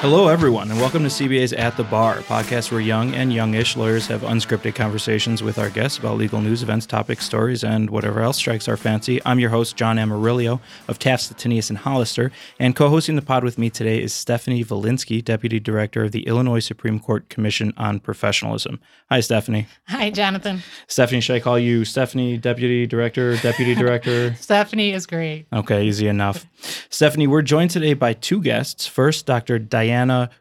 Hello, everyone, and welcome to CBA's At the Bar, a podcast where young and youngish lawyers have unscripted conversations with our guests about legal news, events, topics, stories, and whatever else strikes our fancy. I'm your host, John Amarillo of Tafts, Titinius, and Hollister, and co-hosting the pod with me today is Stephanie Volinsky, Deputy Director of the Illinois Supreme Court Commission on Professionalism. Hi, Stephanie. Hi, Jonathan. Stephanie, should I call you Stephanie, Deputy Director, Deputy Director? Stephanie is great. Okay, easy enough. Stephanie, we're joined today by two guests. First, Dr. Diane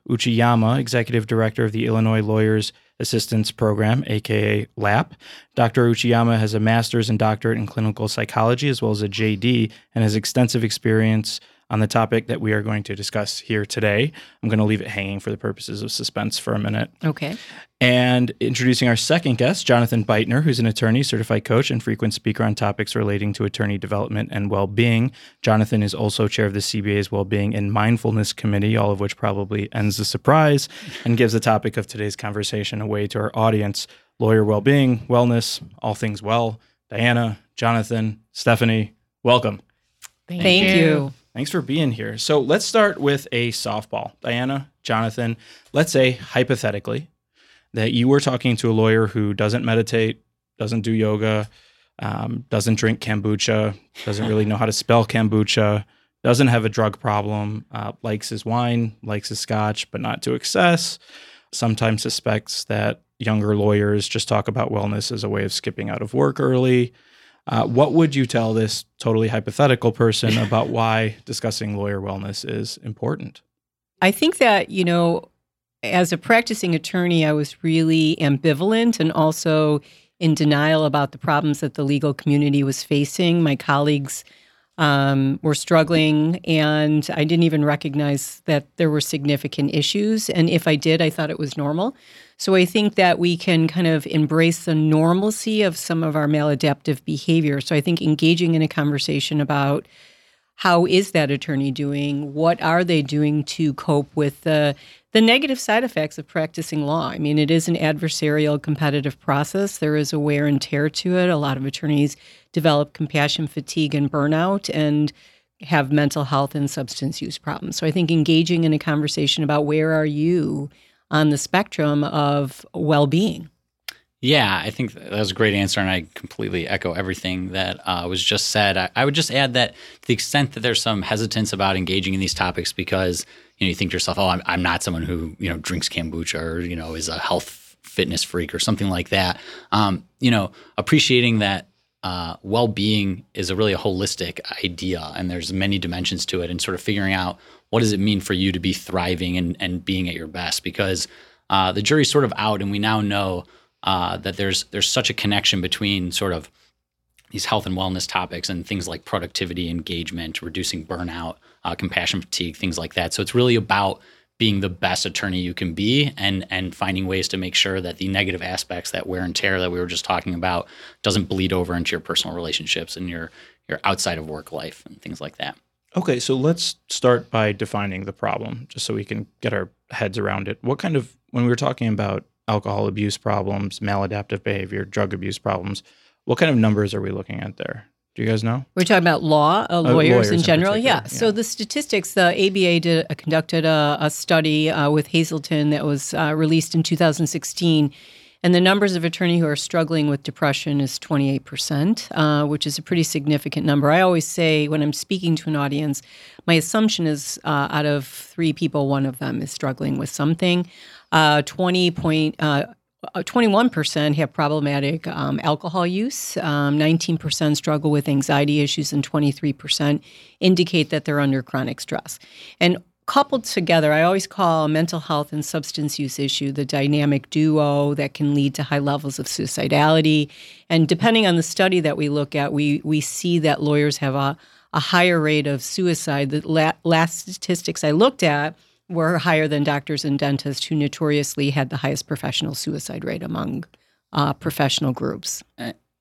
Uchiyama, Executive Director of the Illinois Lawyers Assistance Program, aka LAP. Dr. Uchiyama has a master's and doctorate in clinical psychology, as well as a JD, and has extensive experience on the topic that we are going to discuss here today. I'm going to leave it hanging for the purposes of suspense for a minute. Okay. And introducing our second guest, Jonathan Beitner, who's an attorney, certified coach, and frequent speaker on topics relating to attorney development and well-being. Jonathan is also chair of the CBA's Well-Being and Mindfulness Committee, all of which probably ends the surprise, and gives the topic of today's conversation away to our audience. Lawyer well-being, wellness, all things well. Diana, Jonathan, Stephanie, welcome. Thank you. Thanks for being here. So let's start with a softball. Diana, Jonathan, let's say hypothetically that you were talking to a lawyer who doesn't meditate, doesn't do yoga, doesn't drink kombucha, doesn't really know how to spell kombucha, doesn't have a drug problem, likes his wine, likes his scotch, but not to excess, sometimes suspects that younger lawyers just talk about wellness as a way of skipping out of work early. What would you tell this totally hypothetical person about why discussing lawyer wellness is important? I think that, you know, as a practicing attorney, I was really ambivalent and also in denial about the problems that the legal community was facing. My colleagues were struggling, and I didn't even recognize that there were significant issues. And if I did, I thought it was normal. So I think that we can kind of embrace the normalcy of some of our maladaptive behavior. So I think engaging in a conversation about how is that attorney doing? What are they doing to cope with the negative side effects of practicing law? I mean, it is an adversarial, competitive process. There is a wear and tear to it. A lot of attorneys develop compassion fatigue and burnout and have mental health and substance use problems. So I think engaging in a conversation about where are you on the spectrum of well-being. Yeah, I think that was a great answer, and I completely echo everything that was just said. I would just add that to the extent that there's some hesitance about engaging in these topics because, you know, you think to yourself, oh, I'm not someone who, you know, drinks kombucha or, you know, is a health fitness freak or something like that, you know, appreciating that well-being is a really a holistic idea, and there's many dimensions to it, and sort of figuring out what does it mean for you to be thriving and being at your best, because the jury's sort of out, and we now know that there's such a connection between sort of these health and wellness topics and things like productivity, engagement, reducing burnout, compassion fatigue, things like that. So it's really about being the best attorney you can be and finding ways to make sure that the negative aspects, that wear and tear that we were just talking about, doesn't bleed over into your personal relationships and your outside of work life and things like that. Okay, so let's start by defining the problem just so we can get our heads around it. What kind of, when we were talking about alcohol abuse problems, maladaptive behavior, drug abuse problems, what kind of numbers are we looking at there? Do you guys know? We're talking about law, lawyers in general. Yeah. So the statistics, the ABA conducted a study with Hazleton that was released in 2016, and the numbers of attorneys who are struggling with depression is 28%, which is a pretty significant number. I always say when I'm speaking to an audience, my assumption is out of three people, one of them is struggling with something. 21% have problematic alcohol use, 19% struggle with anxiety issues, and 23% indicate that they're under chronic stress. And coupled together, I always call mental health and substance use issue the dynamic duo that can lead to high levels of suicidality. And depending on the study that we look at, we see that lawyers have a higher rate of suicide. The last statistics I looked at were higher than doctors and dentists, who notoriously had the highest professional suicide rate among professional groups.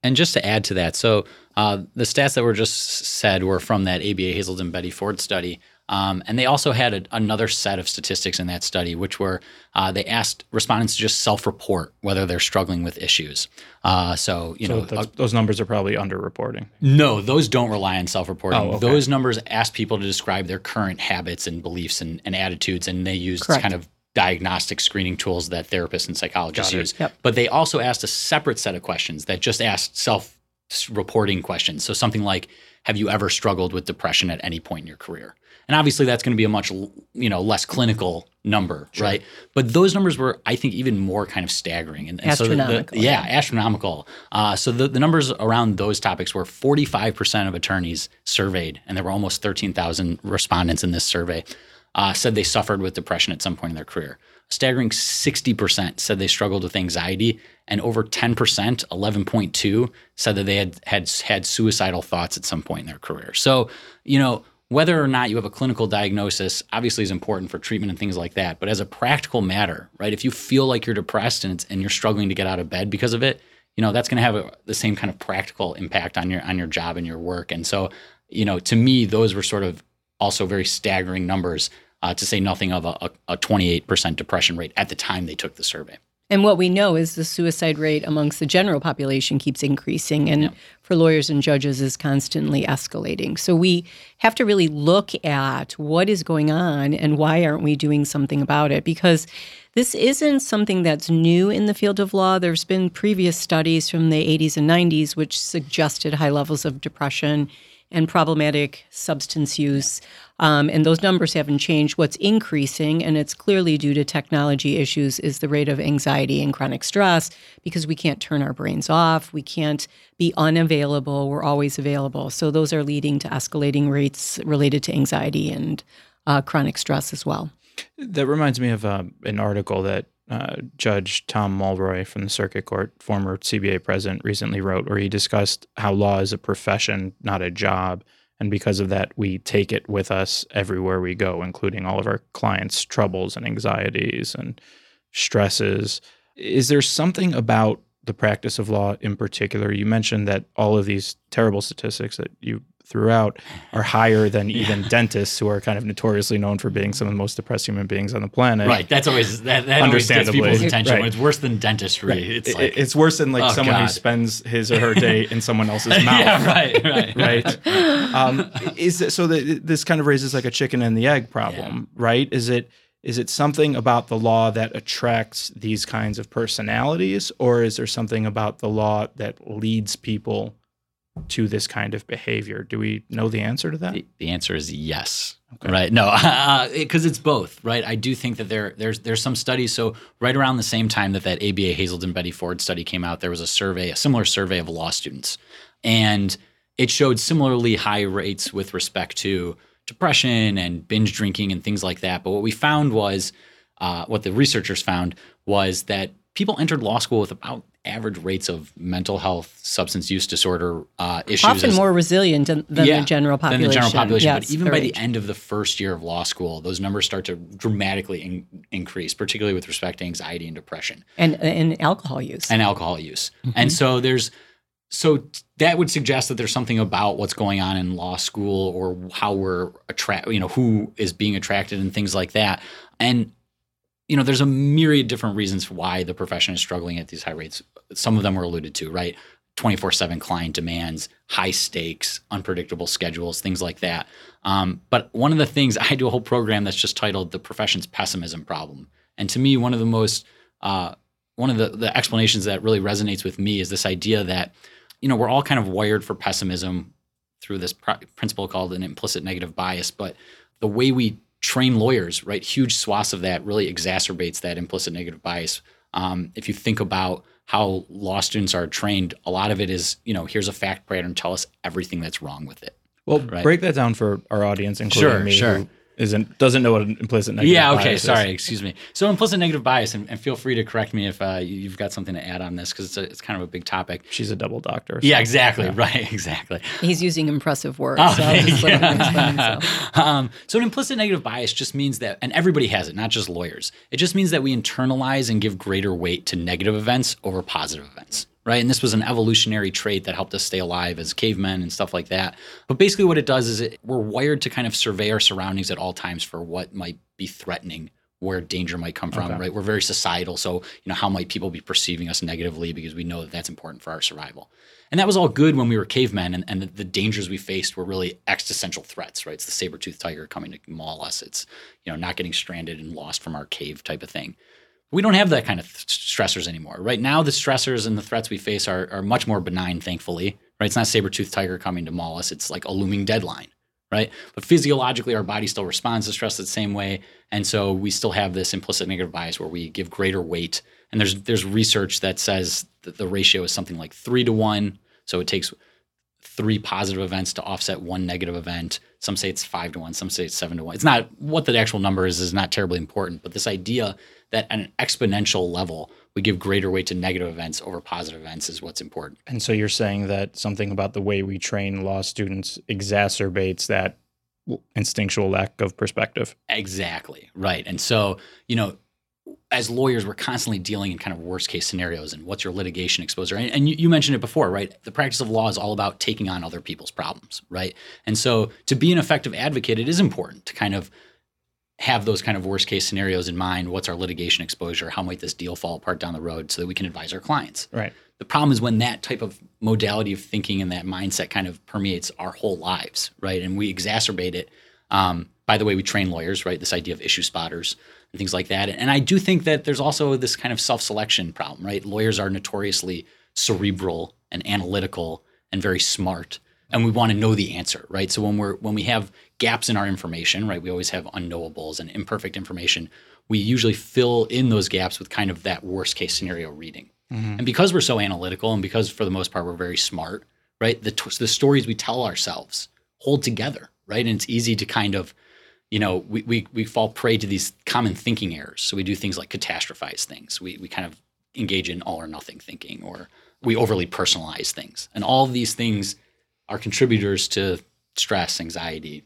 And just to add to that, so the stats that were just said were from that ABA Hazleton Betty Ford study. And they also had another set of statistics in that study, which were they asked respondents to just self-report whether they're struggling with issues. Those numbers are probably underreporting. No, those don't rely on self-reporting. Oh, okay. Those numbers ask people to describe their current habits and beliefs and attitudes, and they used kind of diagnostic screening tools that therapists and psychologists use. Yep. But they also asked a separate set of questions that just asked self-reporting questions. So something like, have you ever struggled with depression at any point in your career? And obviously that's going to be a much, less clinical number, sure, right? But those numbers were, I think, even more kind of staggering. And astronomical. So astronomical. So the numbers around those topics were 45% of attorneys surveyed, and there were almost 13,000 respondents in this survey, said they suffered with depression at some point in their career. A staggering 60% said they struggled with anxiety, and over 10%, 11.2%, said that they had suicidal thoughts at some point in their career. So, whether or not you have a clinical diagnosis obviously is important for treatment and things like that, but as a practical matter, right, if you feel like you're depressed and you're struggling to get out of bed because of it, that's going to have the same kind of practical impact on your job and your work. And so, to me, those were sort of also very staggering numbers, to say nothing of a 28% depression rate at the time they took the survey. And what we know is the suicide rate amongst the general population keeps increasing, and for lawyers and judges is constantly escalating. So we have to really look at what is going on and why aren't we doing something about it? Because this isn't something that's new in the field of law. There's been previous studies from the 80s and 90s which suggested high levels of depression and problematic substance use. And those numbers haven't changed. What's increasing, and it's clearly due to technology issues, is the rate of anxiety and chronic stress, because we can't turn our brains off. We can't be unavailable. We're always available. So those are leading to escalating rates related to anxiety and chronic stress as well. That reminds me of an article that Judge Tom Mulroy from the Circuit Court, former CBA president, recently wrote, where he discussed how law is a profession, not a job. And because of that, we take it with us everywhere we go, including all of our clients' troubles and anxieties and stresses. Is there something about the practice of law in particular? You mentioned that all of these terrible statistics that you threw out are higher than even dentists, who are kind of notoriously known for being some of the most depressed human beings on the planet. Right. That's always that always gets people's attention. Right. When it's worse than dentistry. Right. It's worse than someone who spends his or her day in someone else's mouth. Yeah, right. This kind of raises a chicken and the egg problem, right? Is it something about the law that attracts these kinds of personalities, or is there something about the law that leads people to this kind of behavior? Do we know the answer to that? The answer is yes. Okay. Right? No, because it's both, right? I do think that there's some studies. So right around the same time that ABA Hazleton Betty Ford study came out, there was a similar survey of law students, and it showed similarly high rates with respect to depression and binge drinking and things like that. But what we found was, what the researchers found was that people entered law school with about average rates of mental health, substance use disorder issues. Often more resilient than the general population. Yes, but even by the end of the first year of law school, those numbers start to dramatically increase, particularly with respect to anxiety and depression. And alcohol use. Mm-hmm. And so that would suggest that there's something about what's going on in law school, or how we're who is being attracted and things like that. And, there's a myriad different reasons why the profession is struggling at these high rates. Some of them were alluded to, right? 24/7 client demands, high stakes, unpredictable schedules, things like that. But one of the things, I do a whole program that's just titled The Profession's Pessimism Problem. And to me, one of the explanations that really resonates with me is this idea that we're all kind of wired for pessimism through this principle called an implicit negative bias, but the way we train lawyers, right, huge swaths of that really exacerbates that implicit negative bias. If you think about how law students are trained, a lot of it is, here's a fact pattern, tell us everything that's wrong with it. Well, right? Break that down for our audience, including me. Sure. Doesn't know what an implicit negative bias is. Yeah, okay, sorry, excuse me. So implicit negative bias, and feel free to correct me if you've got something to add on this, because it's kind of a big topic. She's a double doctor. So. Yeah, exactly, right, exactly. He's using impressive words. Oh, so an implicit negative bias just means that, and everybody has it, not just lawyers, it just means that we internalize and give greater weight to negative events over positive events. right? And this was an evolutionary trait that helped us stay alive as cavemen and stuff like that. But basically what it does is we're wired to kind of survey our surroundings at all times for what might be threatening, where danger might come from, right? We're very societal. So, you know, how might people be perceiving us negatively, because we know that that's important for our survival. And that was all good when we were cavemen, and the dangers we faced were really existential threats, right? It's the saber-toothed tiger coming to maul us. It's, you know, not getting stranded and lost from our cave type of thing. We don't have that kind of stressors anymore. Right now, the stressors and the threats we face are much more benign, thankfully, right? It's not saber-toothed tiger coming to maul us. It's like a looming deadline, right? But physiologically, our body still responds to stress the same way. And so we still have this implicit negative bias where we give greater weight. And there's research that says that the ratio is something like 3 to 1. So it takes 3 positive events to offset 1 negative event. Some say it's 5 to 1. Some say it's 7 to 1. It's not what the actual number is not terribly important. But this idea that at an exponential level, we give greater weight to negative events over positive events is what's important. And so you're saying that something about the way we train law students exacerbates that instinctual lack of perspective. Exactly, right. And so, you know, as lawyers, we're constantly dealing in kind of worst case scenarios and what's your litigation exposure. And you mentioned it before, right? The practice of law is all about taking on other people's problems, right? And so to be an effective advocate, it is important to kind of have those kind of worst case scenarios in mind. What's our litigation exposure? How might this deal fall apart down the road so that we can advise our clients? Right. The problem is when that type of modality of thinking and that mindset kind of permeates our whole lives, right? And we exacerbate it by the way we train lawyers, right? This idea of issue spotters and things like that. And I do think that there's also this kind of self-selection problem, right? Lawyers are notoriously cerebral and analytical and very smart, and we want to know the answer, right? So when we have gaps in our information, right, we always have unknowables and imperfect information. We usually fill in those gaps with kind of that worst case scenario reading. Mm-hmm. And because we're so analytical and because for the most part we're very smart, right, the stories we tell ourselves hold together, right? And it's easy to kind of, you know, we fall prey to these common thinking errors. So we do things like catastrophize things. We kind of engage in all or nothing thinking, or we overly personalize things. And all of these things are contributors to stress, anxiety,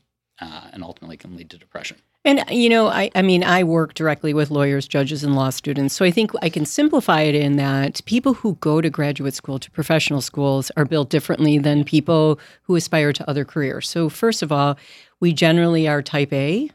and ultimately can lead to depression. And, you know, I mean, I work directly with lawyers, judges, and law students. So I think I can simplify it in that people who go to graduate school, to professional schools, are built differently than people who aspire to other careers. So first of all, we generally are type A.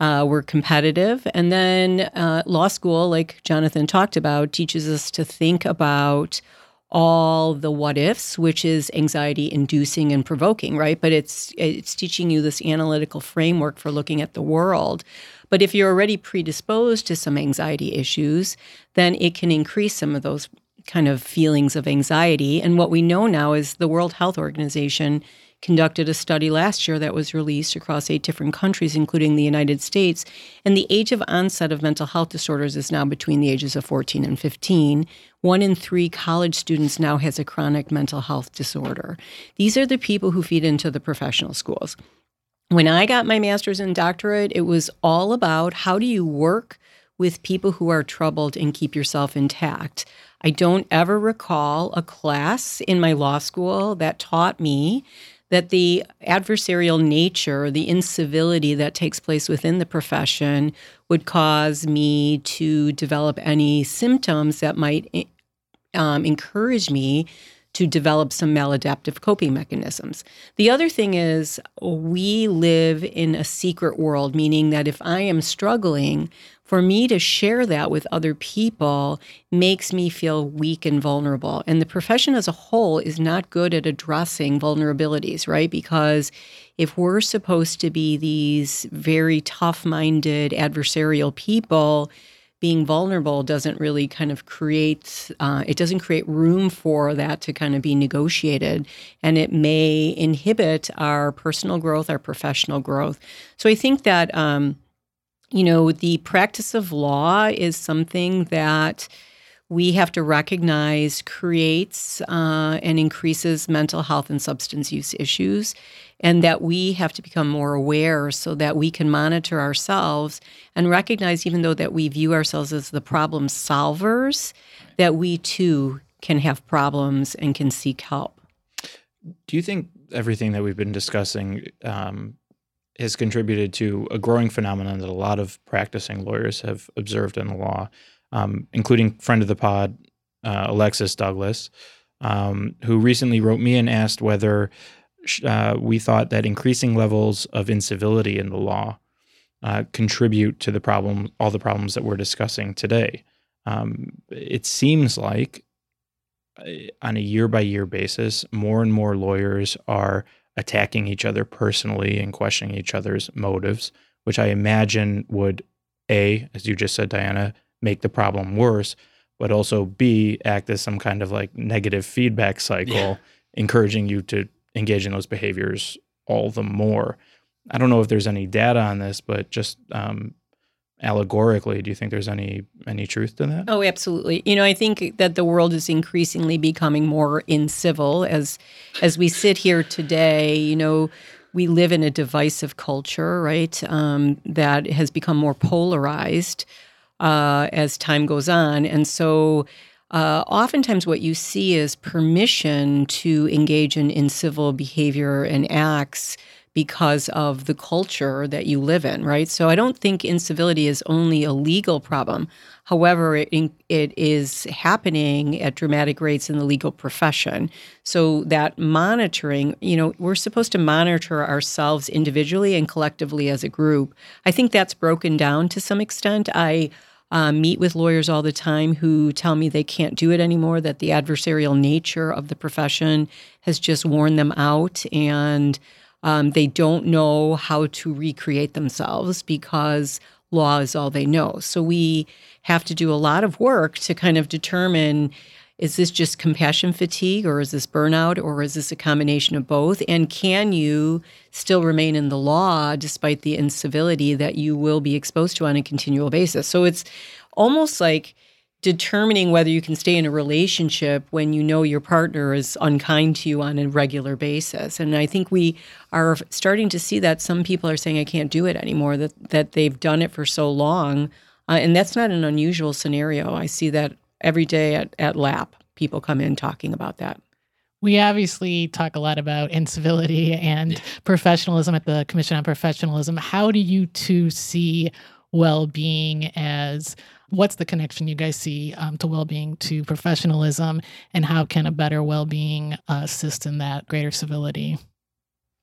We're competitive. And then law school, like Jonathan talked about, teaches us to think about all the what ifs, which is anxiety inducing and provoking, right? But it's teaching you this analytical framework for looking at the world. But if you're already predisposed to some anxiety issues, then it can increase some of those kind of feelings of anxiety. And what we know now is the World Health Organization conducted a study last year that was released across 8 different countries, including the United States. And the age of onset of mental health disorders is now between the ages of 14 and 15. 1 in 3 college students now has a chronic mental health disorder. These are the people who feed into the professional schools. When I got my master's and doctorate, it was all about how do you work with people who are troubled and keep yourself intact. I don't ever recall a class in my law school that taught me that the adversarial nature, the incivility that takes place within the profession would cause me to develop any symptoms that might encourage me to develop some maladaptive coping mechanisms. The other thing is we live in a secret world, meaning that if I am struggling, for me to share that with other people makes me feel weak and vulnerable. And the profession as a whole is not good at addressing vulnerabilities, right? Because if we're supposed to be these very tough-minded adversarial people, being vulnerable doesn't really kind of create, it doesn't create room for that to kind of be negotiated, and it may inhibit our personal growth, our professional growth. So I think that, you know, the practice of law is something that we have to recognize creates and increases mental health and substance use issues, and that we have to become more aware so that we can monitor ourselves and recognize, even though that we view ourselves as the problem solvers, that we too can have problems and can seek help. Do you think everything that we've been discussing has contributed to a growing phenomenon that a lot of practicing lawyers have observed in the law? Including friend of the pod, Alexis Douglas, who recently wrote me and asked whether we thought that increasing levels of incivility in the law contribute to the problem, all the problems that we're discussing today. It seems like on a year-by-year basis, more and more lawyers are attacking each other personally and questioning each other's motives, which I imagine would, A, as you just said, Diana, make the problem worse, but also B, act as some kind of like negative feedback cycle, encouraging you to engage in those behaviors all the more. I don't know if there's any data on this, but just allegorically, do you think there's any truth to that? Oh, absolutely. You know, I think that the world is increasingly becoming more incivil as we sit here today. You know, we live in a divisive culture, right? That has become more polarized as time goes on, and so. Oftentimes what you see is permission to engage in incivil behavior and acts because of the culture that you live in, right? So I don't think incivility is only a legal problem. However, it is happening at dramatic rates in the legal profession. So that monitoring, you know, we're supposed to monitor ourselves individually and collectively as a group. I think that's broken down to some extent. I meet with lawyers all the time who tell me they can't do it anymore, that the adversarial nature of the profession has just worn them out, and they don't know how to recreate themselves because law is all they know. So we have to do a lot of work to kind of determine, is this just compassion fatigue, or is this burnout, or is this a combination of both? And can you still remain in the law despite the incivility that you will be exposed to on a continual basis? So it's almost like determining whether you can stay in a relationship when you know your partner is unkind to you on a regular basis. And I think we are starting to see that some people are saying, I can't do it anymore, that they've done it for so long. And that's not an unusual scenario. I see that every day at LAP, people come in talking about that. We obviously talk a lot about incivility and professionalism at the Commission on Professionalism. How do you two see well-being as, what's the connection you guys see to well-being, to professionalism, and how can a better well-being assist in that greater civility?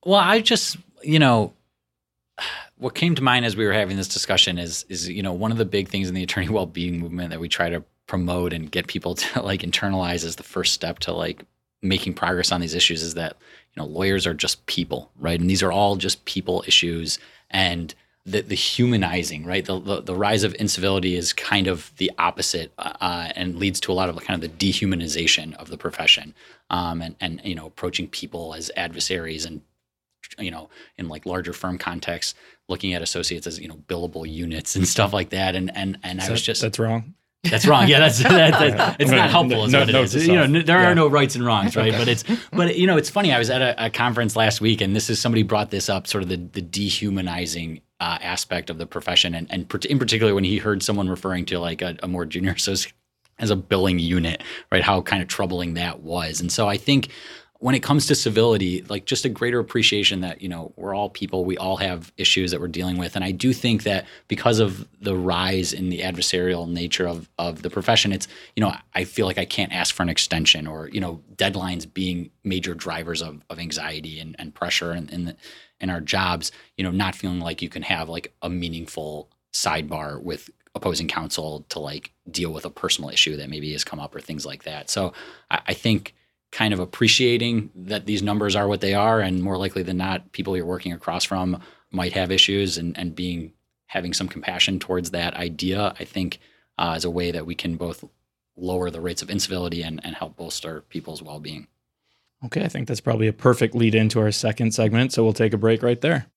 Well, I just, you know, what came to mind as we were having this discussion is you know, one of the big things in the attorney well-being movement that we try to promote and get people to like internalize as the first step to like making progress on these issues is that, you know, lawyers are just people, right? And these are all just people issues, and the humanizing, right? The rise of incivility is kind of the opposite and leads to a lot of kind of the dehumanization of the profession and, you know, approaching people as adversaries and, you know, in like larger firm contexts, looking at associates as, you know, billable units and stuff like that. And so I was just, that's wrong. That's wrong. Yeah, that's it's not helpful. Is what it is. You know, there are no rights and wrongs, right? Okay. But you know, it's funny. I was at a conference last week, and this is somebody brought this up, sort of the dehumanizing aspect of the profession, and in particular when he heard someone referring to like a more junior associate as a billing unit, right? How kind of troubling that was. And so I think when it comes to civility, like just a greater appreciation that, you know, we're all people, we all have issues that we're dealing with. And I do think that because of the rise in the adversarial nature of the profession, it's, you know, I feel like I can't ask for an extension, or, you know, deadlines being major drivers of anxiety and pressure in our jobs, you know, not feeling like you can have like a meaningful sidebar with opposing counsel to like deal with a personal issue that maybe has come up or things like that. So I think kind of appreciating that these numbers are what they are, and more likely than not, people you're working across from might have issues, and having some compassion towards that idea, I think, is a way that we can both lower the rates of incivility and help bolster people's well-being. Okay, I think that's probably a perfect lead into our second segment, so we'll take a break right there.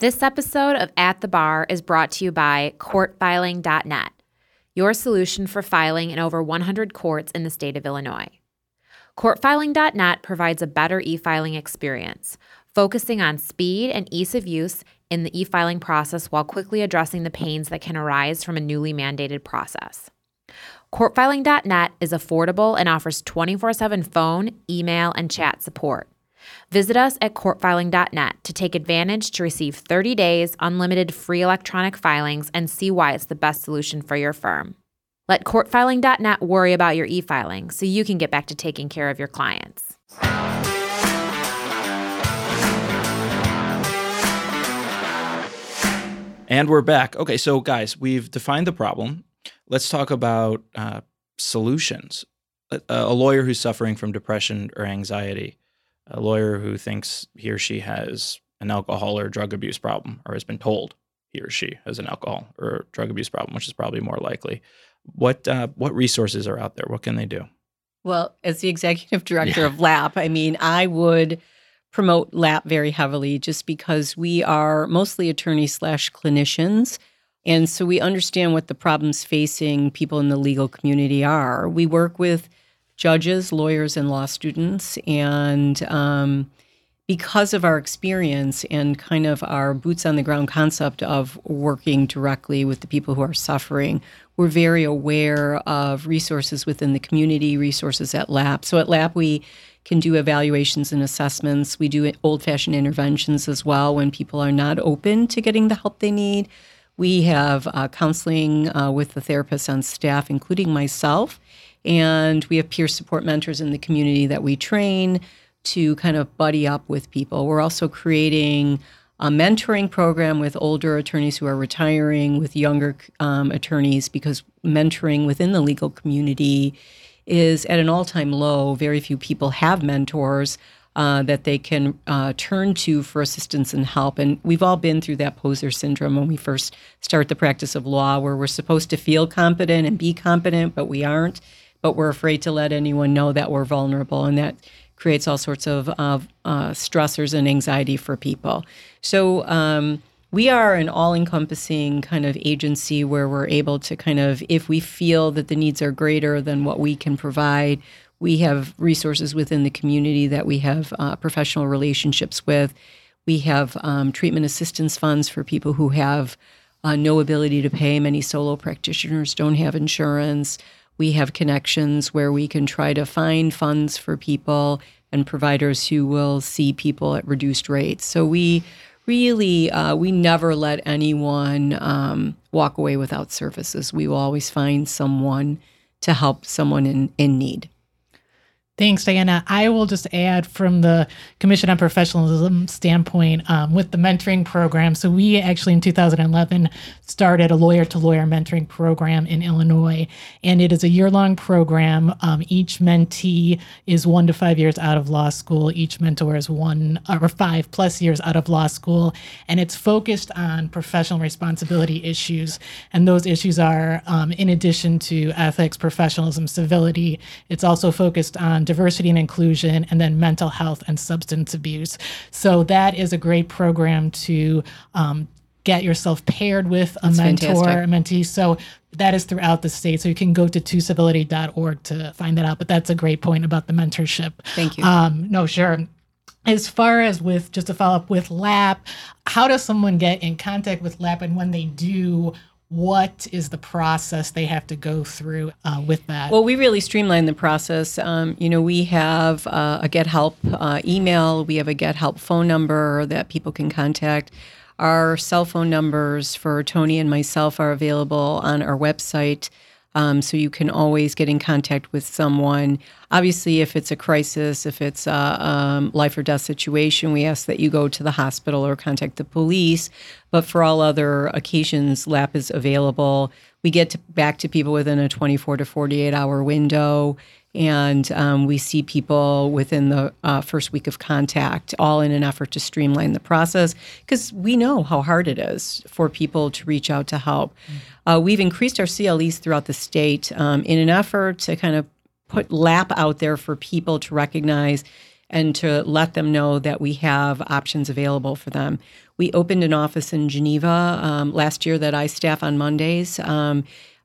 This episode of At the Bar is brought to you by CourtFiling.net, your solution for filing in over 100 courts in the state of Illinois. CourtFiling.net provides a better e-filing experience, focusing on speed and ease of use in the e-filing process while quickly addressing the pains that can arise from a newly mandated process. CourtFiling.net is affordable and offers 24/7 phone, email, and chat support. Visit us at CourtFiling.net to take advantage to receive 30 days unlimited free electronic filings and see why it's the best solution for your firm. Let CourtFiling.net worry about your e-filing so you can get back to taking care of your clients. And we're back. Okay, so guys, we've defined the problem. Let's talk about solutions. A lawyer who's suffering from depression or anxiety, a lawyer who thinks he or she has an alcohol or drug abuse problem, or has been told he or she has an alcohol or drug abuse problem, which is probably more likely. What resources are out there? What can they do? Well, as the executive director of LAP, I mean, I would promote LAP very heavily just because we are mostly attorneys/clinicians. And so we understand what the problems facing people in the legal community are. We work with judges, lawyers, and law students. And because of our experience and kind of our boots on the ground concept of working directly with the people who are suffering, we're very aware of resources within the community, resources at LAP. So at LAP, we can do evaluations and assessments. We do old-fashioned interventions as well when people are not open to getting the help they need. We have counseling with the therapists on staff, including myself, and we have peer support mentors in the community that we train to kind of buddy up with people. We're also creating a mentoring program with older attorneys who are retiring, with younger attorneys, because mentoring within the legal community is at an all-time low. Very few people have mentors that they can turn to for assistance and help. And we've all been through that poser syndrome when we first start the practice of law, where we're supposed to feel competent and be competent, but we aren't. But we're afraid to let anyone know that we're vulnerable, and that creates all sorts of stressors and anxiety for people. So we are an all-encompassing kind of agency where we're able to kind of, if we feel that the needs are greater than what we can provide, we have resources within the community that we have professional relationships with. We have treatment assistance funds for people who have no ability to pay. Many solo practitioners don't have insurance. We have connections where we can try to find funds for people and providers who will see people at reduced rates. So we really, we never let anyone walk away without services. We will always find someone to help someone in need. Thanks, Diana. I will just add from the Commission on Professionalism standpoint with the mentoring program. So we actually in 2011 started a lawyer-to-lawyer mentoring program in Illinois, and it is a year-long program. Each mentee is 1 to 5 years out of law school. Each mentor is 1 or 5+ years out of law school, and it's focused on professional responsibility issues. And those issues are, in addition to ethics, professionalism, civility, it's also focused on diversity and inclusion, and then mental health and substance abuse. So that is a great program to get yourself paired with a mentor, a mentee. So that is throughout the state. So you can go to 2civility.org to find that out. But that's a great point about the mentorship. Thank you. No, sure. As far as with, just to follow up with LAP, how does someone get in contact with LAP? And when they do, what is the process they have to go through with that? Well, we really streamline the process. We have a Get Help email. We have a Get Help phone number that people can contact. Our cell phone numbers for Tony and myself are available on our website, so you can always get in contact with someone. Obviously, if it's a crisis, if it's a life or death situation, we ask that you go to the hospital or contact the police. But for all other occasions, LAP is available. We get back to people within a 24 to 48 hour window, and we see people within the first week of contact, all in an effort to streamline the process, because we know how hard it is for people to reach out to help. Mm-hmm. We've increased our CLEs throughout the state in an effort to kind of put LAP out there for people to recognize and to let them know that we have options available for them. We opened an office in Geneva last year that I staff on Mondays,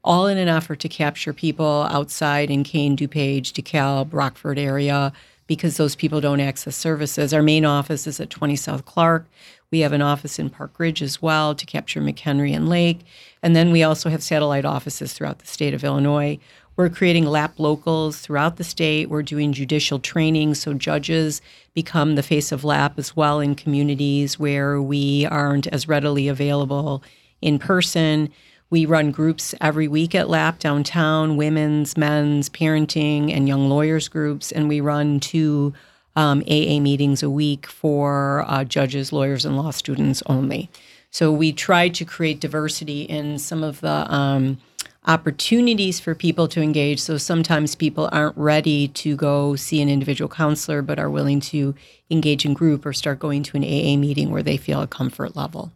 all in an effort to capture people outside in Kane, DuPage, DeKalb, Rockford area, because those people don't access services. Our main office is at 20 South Clark. We have an office in Park Ridge as well to capture McHenry and Lake. And then we also have satellite offices throughout the state of Illinois. We're creating lap locals throughout the state. We're doing judicial training, so judges become the face of lap as well in communities where we aren't as readily available in person. We run groups every week at LAP downtown, women's, men's, parenting, and young lawyers groups. And we run 2 AA meetings a week for judges, lawyers, and law students only. So we try to create diversity in some of the opportunities for people to engage. So sometimes people aren't ready to go see an individual counselor, but are willing to engage in group or start going to an AA meeting where they feel a comfort level.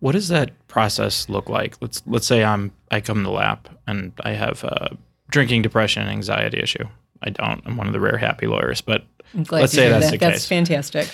What does that process look like? Let's say I come to LAP and I have a drinking, depression, and anxiety issue. I don't. I'm one of the rare happy lawyers, but let's say that's the case. That's fantastic.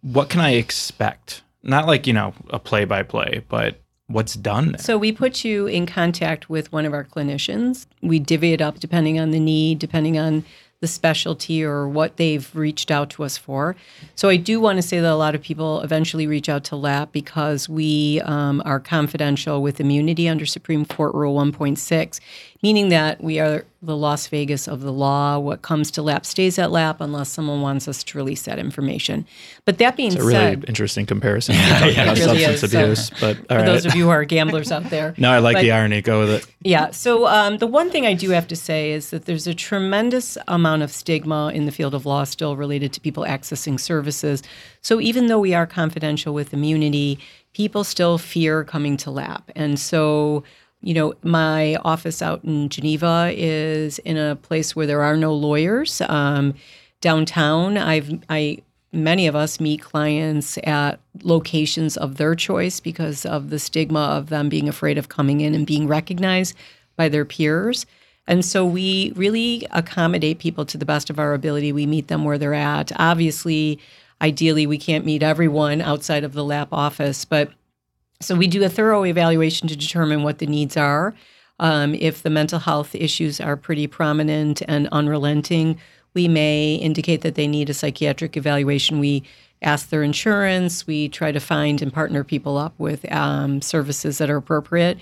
What can I expect? Not like, you know, a play-by-play, but what's done there? So we put you in contact with one of our clinicians. We divvy it up depending on the need, depending on the specialty or what they've reached out to us for. So I do want to say that a lot of people eventually reach out to LAP because we are confidential with immunity under Supreme Court Rule 1.6, meaning that we are the Las Vegas of the law. What comes to LAP stays at LAP unless someone wants us to release that information. But that being said— It's a really interesting comparison. About substance abuse. So, but all right. Those of you who are gamblers out there. No, I like the irony. Go with it. Yeah. So the one thing I do have to say is that there's a tremendous amount of stigma in the field of law still related to people accessing services. So even though we are confidential with immunity, people still fear coming to LAP. And so, you know, my office out in Geneva is in a place where there are no lawyers. Downtown, many of us meet clients at locations of their choice because of the stigma of them being afraid of coming in and being recognized by their peers. And so we really accommodate people to the best of our ability. We meet them where they're at. Obviously, ideally, we can't meet everyone outside of the LAP office. But so we do a thorough evaluation to determine what the needs are. If the mental health issues are pretty prominent and unrelenting, we may indicate that they need a psychiatric evaluation. We ask their insurance. We try to find and partner people up with services that are appropriate.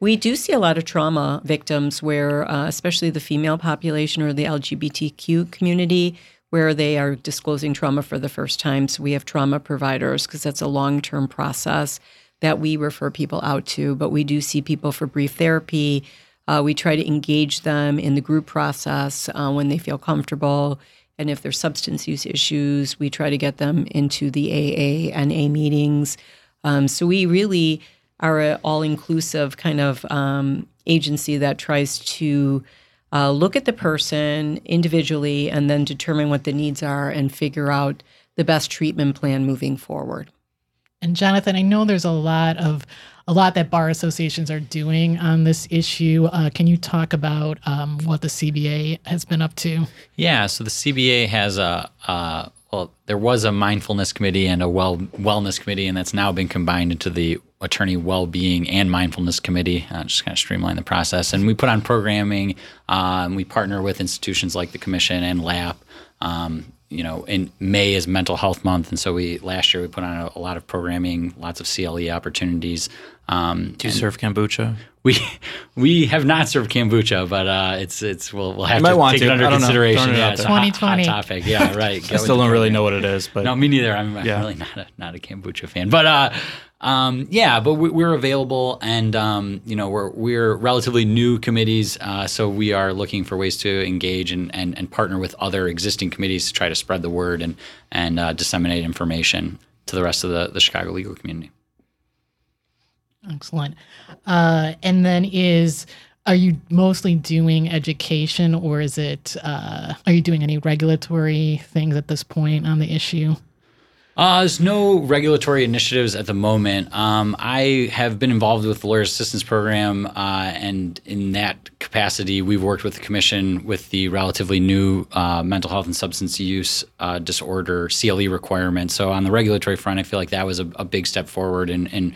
We do see a lot of trauma victims where, especially the female population or the LGBTQ community, where they are disclosing trauma for the first time. So we have trauma providers because that's a long-term process that we refer people out to. But we do see people for brief therapy. We try to engage them in the group process when they feel comfortable. And if there's substance use issues, we try to get them into the AA, NA meetings. So we really are an all-inclusive kind of agency that tries to look at the person individually and then determine what the needs are and figure out the best treatment plan moving forward. And Jonathan, I know there's a lot that bar associations are doing on this issue. Can you talk about what the CBA has been up to? Yeah, so the CBA has there was a mindfulness committee and a wellness committee, and that's now been combined into the Attorney Wellbeing and Mindfulness Committee, just kind of streamline the process. And we put on programming. We partner with institutions like the Commission and LAP. In May is Mental Health Month, and so last year we put on a lot of programming, lots of CLE opportunities. Do you serve kombucha? We have not served kombucha, but we'll have to take it under consideration. Yeah, it's a hot topic. Yeah, right. I still don't really know what it is, but no, me neither. I'm really not a kombucha fan, but but we're available, and we're relatively new committees, so we are looking for ways to engage and partner with other existing committees to try to spread the word and disseminate information to the rest of the Chicago legal community. Excellent. And then are you mostly doing education, or is it? Are you doing any regulatory things at this point on the issue? There's no regulatory initiatives at the moment. I have been involved with the Lawyers Assistance Program, and in that capacity, we've worked with the Commission with the relatively new mental health and substance use disorder CLE requirement. So on the regulatory front, I feel like that was a big step forward. And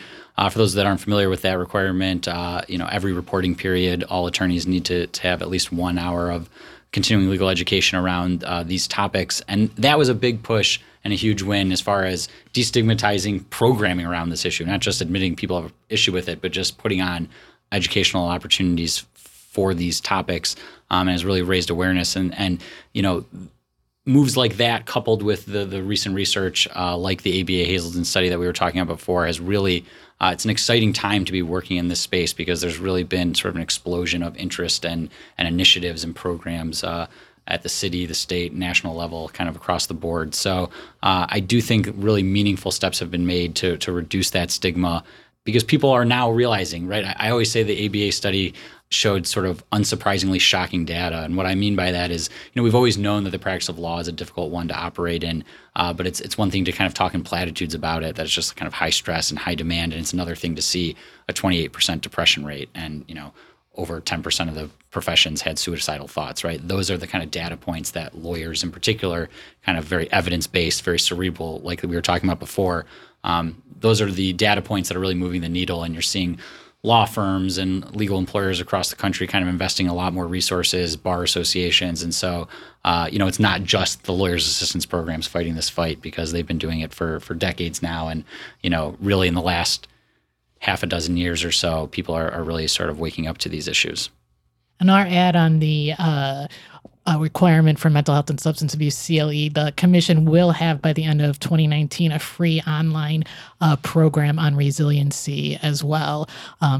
for those that aren't familiar with that requirement, every reporting period, all attorneys need to have at least 1 hour of continuing legal education around these topics. And that was a big push and a huge win as far as destigmatizing programming around this issue, not just admitting people have an issue with it, but just putting on educational opportunities for these topics, and has really raised awareness. And you know, moves like that, coupled with the recent research like the ABA Hazleton study that we were talking about before, has really it's an exciting time to be working in this space, because there's really been sort of an explosion of interest and initiatives and programs at the city, the state, national level, kind of across the board. So I do think really meaningful steps have been made to reduce that stigma, because people are now realizing, right? I always say the ABA study showed sort of unsurprisingly shocking data. And what I mean by that is, you know, we've always known that the practice of law is a difficult one to operate in, but it's one thing to kind of talk in platitudes about it, that it's just kind of high stress and high demand. And it's another thing to see a 28% depression rate and, you know, over 10% of the professions had suicidal thoughts, right? Those are the kind of data points that lawyers in particular, kind of very evidence-based, very cerebral, like we were talking about before, those are the data points that are really moving the needle. And you're seeing law firms and legal employers across the country kind of investing a lot more resources, bar associations. And so, you know, it's not just the Lawyers Assistance Programs fighting this fight, because they've been doing it for decades now. And, you know, really in the last half a dozen years or so, people are really sort of waking up to these issues. And our ad on the requirement for mental health and substance abuse, CLE, the commission will have by the end of 2019 a free online program on resiliency as well.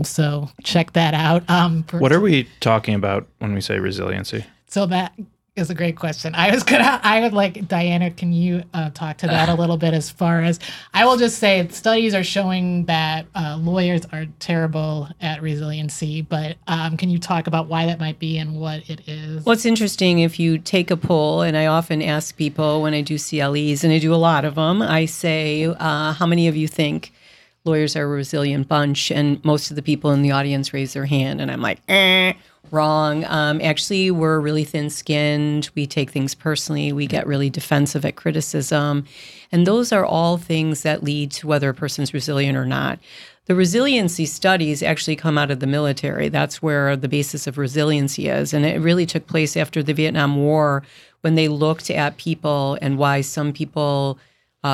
So check that out. What are we talking about when we say resiliency? So that is a great question. I would like, Diana, can you talk to that a little bit? As far as, I will just say studies are showing that lawyers are terrible at resiliency, but can you talk about why that might be and what it is? Well, it's interesting if you take a poll, and I often ask people when I do CLEs, and I do a lot of them, I say, how many of you think lawyers are a resilient bunch? And most of the people in the audience raise their hand, and I'm like, wrong. Actually, we're really thin-skinned. We take things personally. We get really defensive at criticism. And those are all things that lead to whether a person's resilient or not. The resiliency studies actually come out of the military. That's where the basis of resiliency is. And it really took place after the Vietnam War, when they looked at people and why some people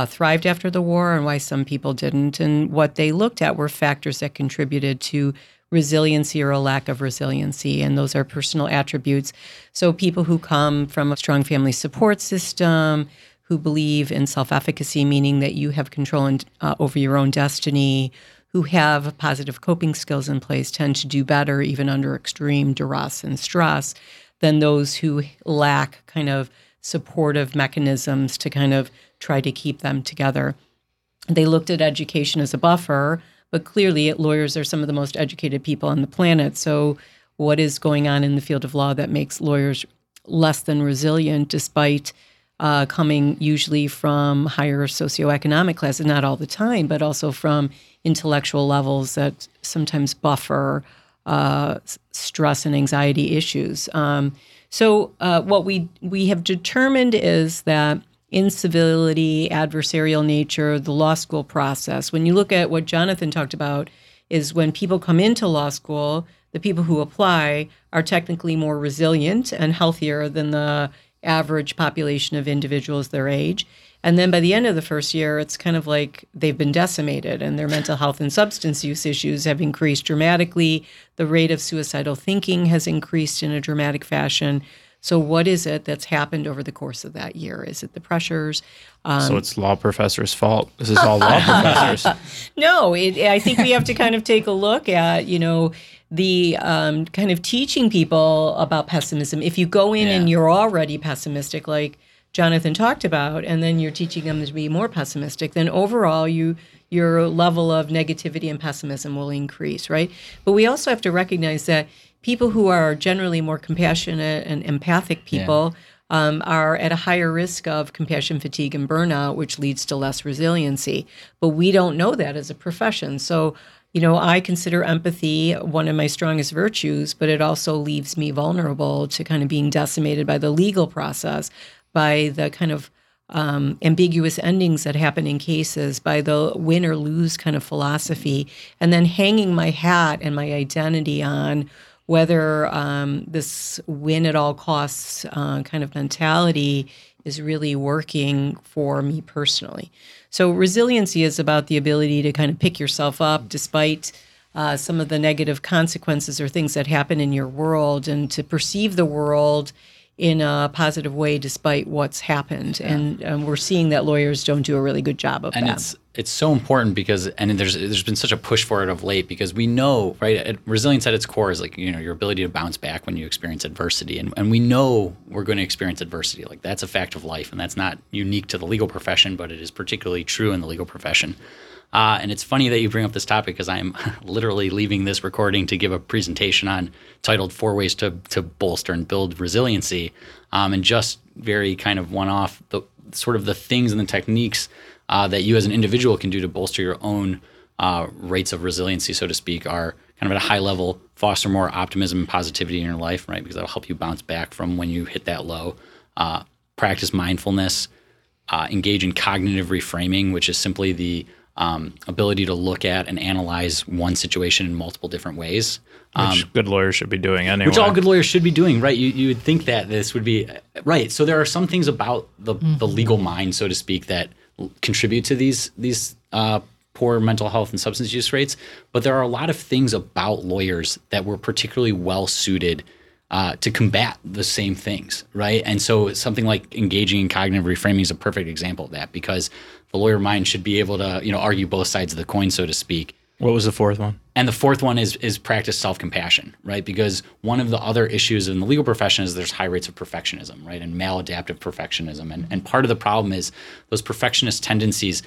thrived after the war and why some people didn't. And what they looked at were factors that contributed to resiliency or a lack of resiliency, and those are personal attributes. So people who come from a strong family support system, who believe in self-efficacy, meaning that you have control over your own destiny, who have positive coping skills in place, tend to do better even under extreme duress and stress than those who lack kind of supportive mechanisms to kind of try to keep them together. They looked at education as a buffer, but clearly, lawyers are some of the most educated people on the planet. So what is going on in the field of law that makes lawyers less than resilient, despite coming usually from higher socioeconomic classes, not all the time, but also from intellectual levels that sometimes buffer stress and anxiety issues? So what we have determined is that incivility, adversarial nature, the law school process. When you look at what Jonathan talked about, is when people come into law school, the people who apply are technically more resilient and healthier than the average population of individuals their age. And then by the end of the first year, it's kind of like they've been decimated, and their mental health and substance use issues have increased dramatically. The rate of suicidal thinking has increased in a dramatic fashion. So what is it that's happened over the course of that year? Is it the pressures? So it's law professors' fault. This is all law professors. No, I think we have to kind of take a look at, you know, the kind of teaching people about pessimism. If you go in and you're already pessimistic, like Jonathan talked about, and then you're teaching them to be more pessimistic, then overall your level of negativity and pessimism will increase, right? But we also have to recognize that people who are generally more compassionate and empathic people are at a higher risk of compassion fatigue and burnout, which leads to less resiliency. But we don't know that as a profession. So, you know, I consider empathy one of my strongest virtues, but it also leaves me vulnerable to kind of being decimated by the legal process, by the kind of ambiguous endings that happen in cases, by the win or lose kind of philosophy, and then hanging my hat and my identity on whether this win at all costs kind of mentality is really working for me personally. So resiliency is about the ability to kind of pick yourself up despite some of the negative consequences or things that happen in your world, and to perceive the world in a positive way despite what's happened. Yeah. And we're seeing that lawyers don't do a really good job of that. And it's so important because, and there's been such a push for it of late, because we know, right, resilience at its core is like, you know, your ability to bounce back when you experience adversity. And we know we're going to experience adversity. Like, that's a fact of life, and that's not unique to the legal profession, but it is particularly true in the legal profession. And it's funny that you bring up this topic, because I'm literally leaving this recording to give a presentation on titled 4 Ways to Bolster and Build Resiliency, and just very kind of one-off, the sort of the things and the techniques that you as an individual can do to bolster your own rates of resiliency, so to speak, are kind of at a high level, foster more optimism and positivity in your life, right? Because that'll help you bounce back from when you hit that low. Practice mindfulness, engage in cognitive reframing, which is simply the ability to look at and analyze one situation in multiple different ways. Which good lawyers should be doing anyway. Which all good lawyers should be doing, right? You would think that this would be, right. So there are some things about the legal mind, so to speak, that contribute to these poor mental health and substance use rates. But there are a lot of things about lawyers that were particularly well-suited to combat the same things, right? And so something like engaging in cognitive reframing is a perfect example of that, because the lawyer mind should be able to, you know, argue both sides of the coin, so to speak. What was the fourth one? And the fourth one is practice self-compassion, right? Because one of the other issues in the legal profession is there's high rates of perfectionism, right? And maladaptive perfectionism. And part of the problem is those perfectionist tendencies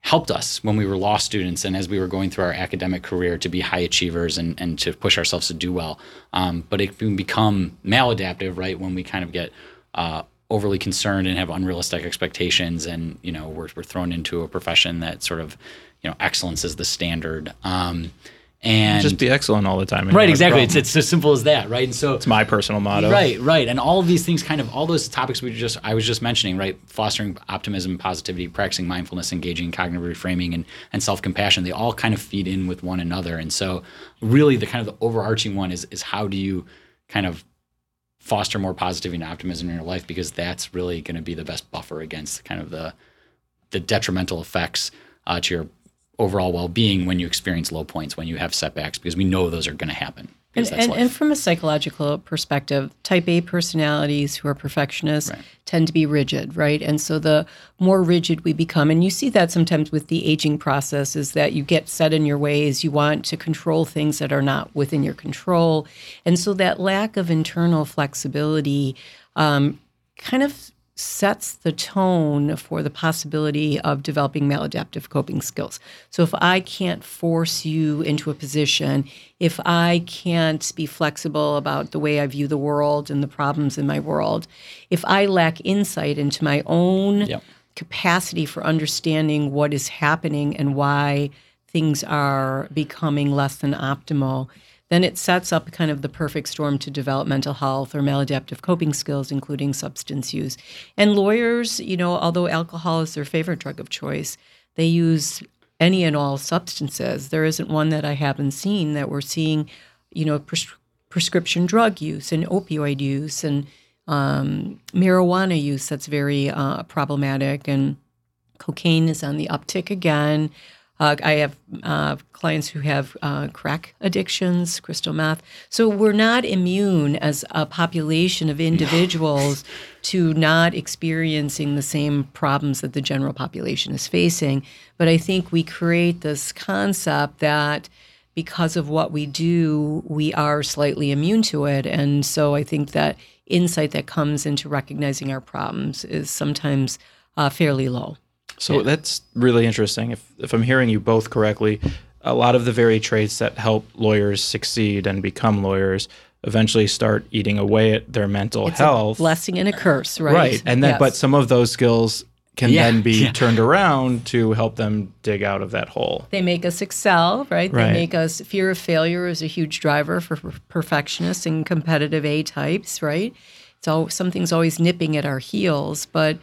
helped us when we were law students and as we were going through our academic career to be high achievers and to push ourselves to do well. But it can become maladaptive, right, when we kind of get overly concerned and have unrealistic expectations, and, you know, we're thrown into a profession that sort of, you know, excellence is the standard. And just be excellent all the time. Right, exactly. It's as simple as that, right? And so it's my personal motto. Right. And all of these things, kind of all those topics I was just mentioning, right? Fostering optimism, positivity, practicing mindfulness, engaging in cognitive reframing, and self-compassion, they all kind of feed in with one another. And so really the kind of the overarching one is how do you kind of foster more positivity and optimism in your life, because that's really going to be the best buffer against kind of the detrimental effects to your overall well-being when you experience low points, when you have setbacks, because we know those are going to happen. And from a psychological perspective, type A personalities who are perfectionists tend to be rigid, right? And so the more rigid we become, and you see that sometimes with the aging process, is that you get set in your ways, you want to control things that are not within your control. And so that lack of internal flexibility kind of sets the tone for the possibility of developing maladaptive coping skills. So if I can't force you into a position, if I can't be flexible about the way I view the world and the problems in my world, if I lack insight into my own capacity for understanding what is happening and why things are becoming less than optimal, then it sets up kind of the perfect storm to develop mental health or maladaptive coping skills, including substance use. And lawyers, you know, although alcohol is their favorite drug of choice, they use any and all substances. There isn't one that I haven't seen that we're seeing, you know, prescription drug use and opioid use and marijuana use that's very problematic. And cocaine is on the uptick again. I have clients who have crack addictions, crystal meth. So we're not immune as a population of individuals to not experiencing the same problems that the general population is facing. But I think we create this concept that because of what we do, we are slightly immune to it. And so I think that insight that comes into recognizing our problems is sometimes fairly low. So that's really interesting. If I'm hearing you both correctly, a lot of the very traits that help lawyers succeed and become lawyers eventually start eating away at their mental health. A blessing and a curse, right? Right. And then, but some of those skills can then be turned around to help them dig out of that hole. They make us excel, right? They make us, fear of failure is a huge driver for perfectionists and competitive A types, right? So something's always nipping at our heels, but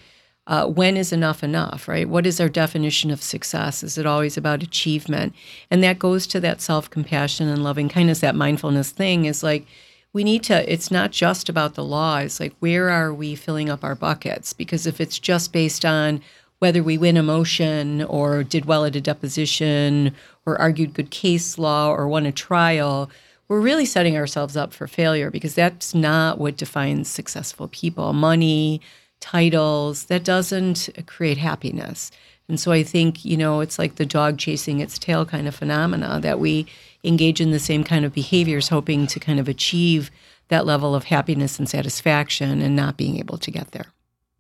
when is enough, right? What is our definition of success? Is it always about achievement? And that goes to that self-compassion and loving kindness, that mindfulness thing is like, we need to, it's not just about the law. It's like, where are we filling up our buckets? Because if it's just based on whether we win a motion or did well at a deposition or argued good case law or won a trial, we're really setting ourselves up for failure, because that's not what defines successful people. Money, titles, that doesn't create happiness. And so I think, you know, it's like the dog chasing its tail kind of phenomena, that we engage in the same kind of behaviors hoping to kind of achieve that level of happiness and satisfaction and not being able to get there.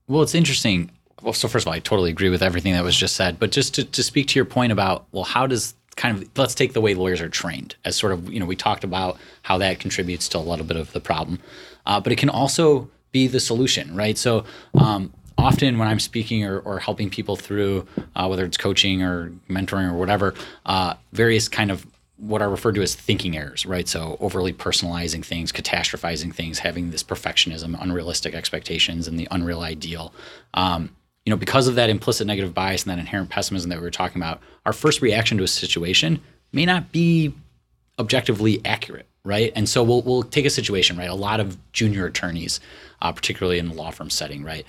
Well, it's interesting. Well, so first of all, I totally agree with everything that was just said. But just to speak to your point about, well, how does kind of, let's take the way lawyers are trained as sort of, you know, we talked about how that contributes to a little bit of the problem. But it can also be the solution, right? So often when I'm speaking or helping people through, whether it's coaching or mentoring or whatever, various kind of what are referred to as thinking errors, right? So overly personalizing things, catastrophizing things, having this perfectionism, unrealistic expectations, and the unreal ideal. You know, because of that implicit negative bias and that inherent pessimism that we were talking about, our first reaction to a situation may not be objectively accurate, right? And so we'll take a situation, right? A lot of junior attorneys, particularly in the law firm setting, right?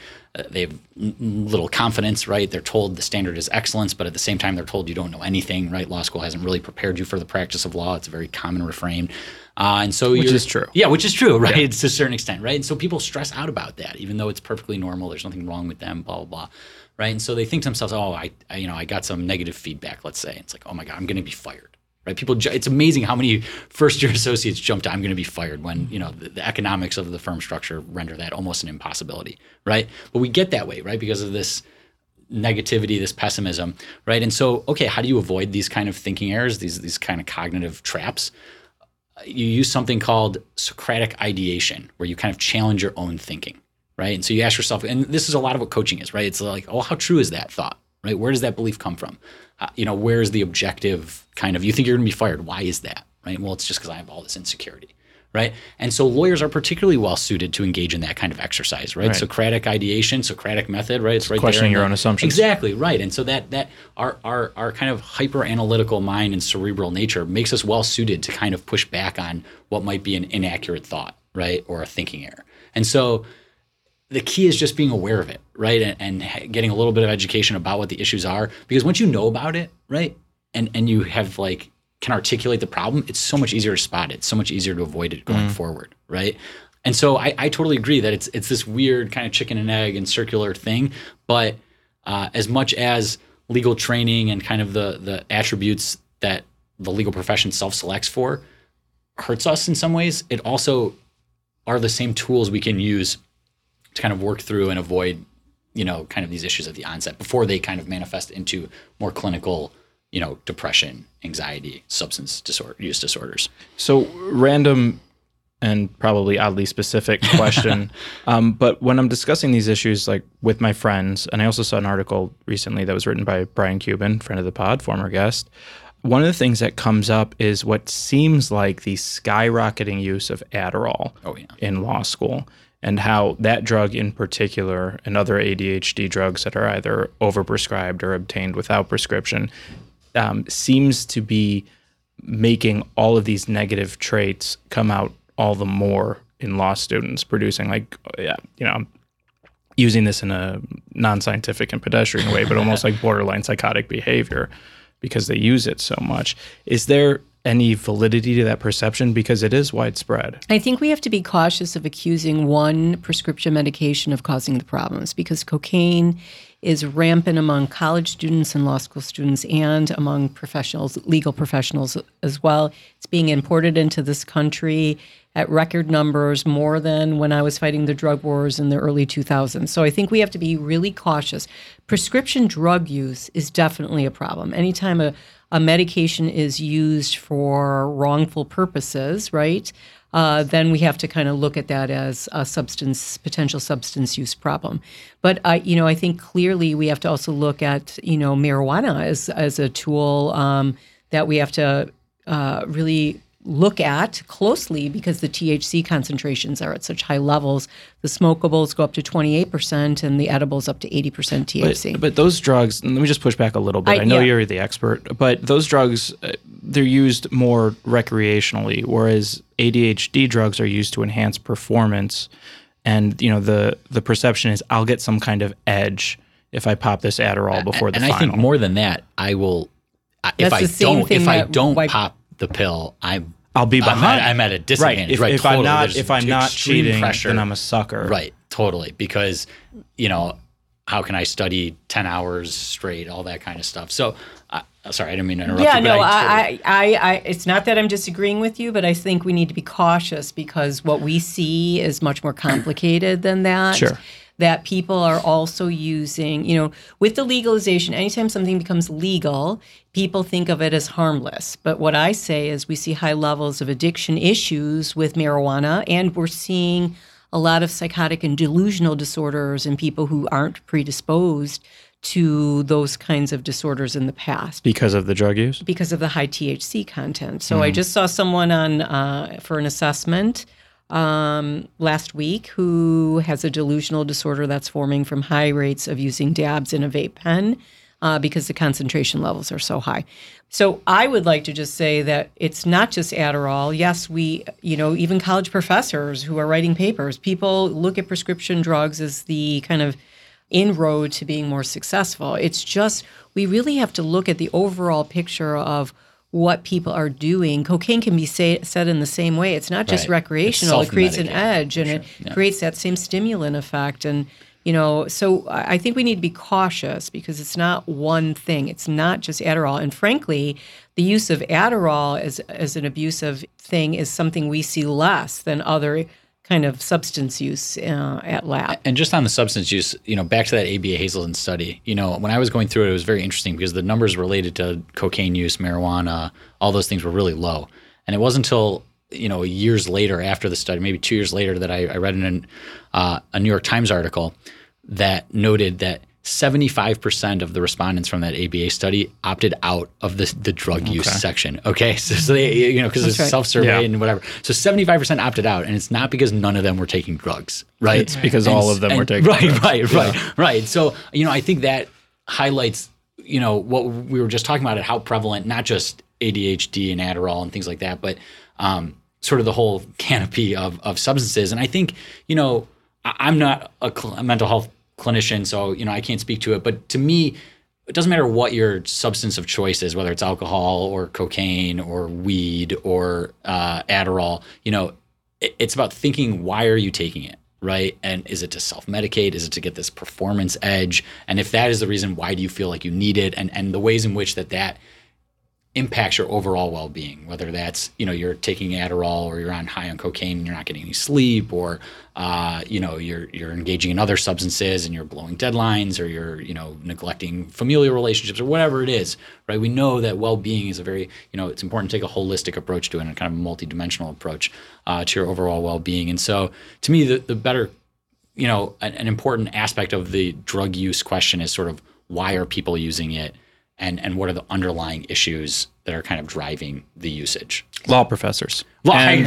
They have little confidence, right? They're told the standard is excellence, but at the same time, they're told you don't know anything, right? Law school hasn't really prepared you for the practice of law. It's a very common refrain. And so which is true. Yeah, which is true, right? Yeah. It's to a certain extent, right? And so people stress out about that, even though it's perfectly normal. There's nothing wrong with them, blah, blah, blah. Right? And so they think to themselves, oh, I you know, I got some negative feedback, let's say. It's like, oh my God, I'm going to be fired. Right? People, it's amazing how many first-year associates jump to "I'm going to be fired" when you know the economics of the firm structure render that almost an impossibility, right? But we get that way, right, because of this negativity, this pessimism, right? And so, okay, how do you avoid these kind of thinking errors, these kind of cognitive traps? You use something called Socratic ideation, where you kind of challenge your own thinking, right? And so you ask yourself, and this is a lot of what coaching is, right? It's like, oh, how true is that thought? Right? Where does that belief come from? You know, where is the objective kind of, you think you're going to be fired. Why is that? Right? Well, it's just because I have all this insecurity. Right? And so lawyers are particularly well suited to engage in that kind of exercise, right? Socratic ideation, Socratic method, right? It's right questioning there your own assumptions. Exactly, right. And so that our kind of hyper analytical mind and cerebral nature makes us well suited to kind of push back on what might be an inaccurate thought, right? Or a thinking error. And so the key is just being aware of it, right? And getting a little bit of education about what the issues are, because once you know about it, right? And you have like, can articulate the problem, it's so much easier to spot it, so much easier to avoid it going forward, right? And so I totally agree that it's this weird kind of chicken and egg and circular thing, but as much as legal training and kind of the attributes that the legal profession self-selects for hurts us in some ways, it also are the same tools we can use to kind of work through and avoid, you know, kind of these issues at the onset before they kind of manifest into more clinical, you know, depression, anxiety, substance disorder, use disorders. So random and probably oddly specific question. But when I'm discussing these issues, like with my friends, and I also saw an article recently that was written by Brian Cuban, friend of the pod, former guest. One of the things that comes up is what seems like the skyrocketing use of Adderall in law school. And how that drug in particular and other ADHD drugs that are either overprescribed or obtained without prescription seems to be making all of these negative traits come out all the more in law students, producing like, you know, I'm using this in a non-scientific and pedestrian way, but almost like borderline psychotic behavior because they use it so much. Is there any validity to that perception, because it is widespread? I think we have to be cautious of accusing one prescription medication of causing the problems, because cocaine is rampant among college students and law school students and among professionals, legal professionals as well. It's being imported into this country at record numbers, more than when I was fighting the drug wars in the early 2000s. So I think we have to be really cautious. Prescription drug use is definitely a problem. Anytime a medication is used for wrongful purposes, right? Then we have to kind of look at that as a potential substance use problem. But you know, I think clearly we have to also look at, you know, marijuana as a tool that we have to really look at closely, because the THC concentrations are at such high levels. The smokables go up to 28% and the edibles up to 80% THC. But those drugs, let me just push back a little bit. I know you're the expert, but those drugs, they're used more recreationally, whereas ADHD drugs are used to enhance performance. And, you know, the perception is I'll get some kind of edge if I pop this Adderall before the final. And I think more than that, I will. If I don't pop the pill, I'll be behind. I'm at a disadvantage. Right. If totally. If I'm not cheating, then I'm a sucker. Right. Totally. Because, you know, how can I study 10 hours straight? All that kind of stuff. So, sorry, I didn't mean to interrupt. Yeah. It's not that I'm disagreeing with you, but I think we need to be cautious because what we see is much more complicated than that. Sure. That people are also using, you know, with the legalization, anytime something becomes legal, people think of it as harmless. But what I say is we see high levels of addiction issues with marijuana, and we're seeing a lot of psychotic and delusional disorders in people who aren't predisposed to those kinds of disorders in the past. Because of the drug use? Because of the high THC content. So I just saw someone on for an assessment last week who has a delusional disorder that's forming from high rates of using dabs in a vape pen because the concentration levels are so high. So I would like to just say that it's not just Adderall. Yes, even college professors who are writing papers, people look at prescription drugs as the kind of inroad to being more successful. It's just we really have to look at the overall picture of what people are doing. Cocaine can be said in the same way. It's not just recreational. It creates an edge, and it creates that same stimulant effect. And, you know, so I think we need to be cautious because it's not one thing. It's not just Adderall. And frankly, the use of Adderall as an abusive thing is something we see less than other kind of substance use at lab. And just on the substance use, you know, back to that ABA Hazleton study, you know, when I was going through it, it was very interesting because the numbers related to cocaine use, marijuana, all those things were really low. And it wasn't until, you know, years later after the study, maybe 2 years later, that I read in a New York Times article that noted that 75% of the respondents from that ABA study opted out of the drug use section. Okay. So they, you know, because it's self-survey and whatever. So 75% opted out, and it's not because none of them were taking drugs, right? It's because all of them were taking drugs. Right. So, you know, I think that highlights, you know, what we were just talking about and how prevalent, not just ADHD and Adderall and things like that, but sort of the whole canopy of substances. And I think, you know, I'm not a mental health clinician, so, you know, I can't speak to it, but to me, it doesn't matter what your substance of choice is, whether it's alcohol or cocaine or weed or Adderall. You know, it's about thinking, why are you taking it, right? And is it to self-medicate? Is it to get this performance edge? And if that is the reason, why do you feel like you need it? And the ways in which that impacts your overall well-being, whether that's, you know, you're taking Adderall or you're on high on cocaine and you're not getting any sleep, or you know, you're engaging in other substances and you're blowing deadlines, or you're, you know, neglecting familial relationships, or whatever it is, right? We know that well-being is a very, you know, it's important to take a holistic approach to it, and a kind of multidimensional approach to your overall well-being. And so to me, the better, you know, an important aspect of the drug use question is sort of, why are people using it? And what are the underlying issues that are kind of driving the usage? Law professors. I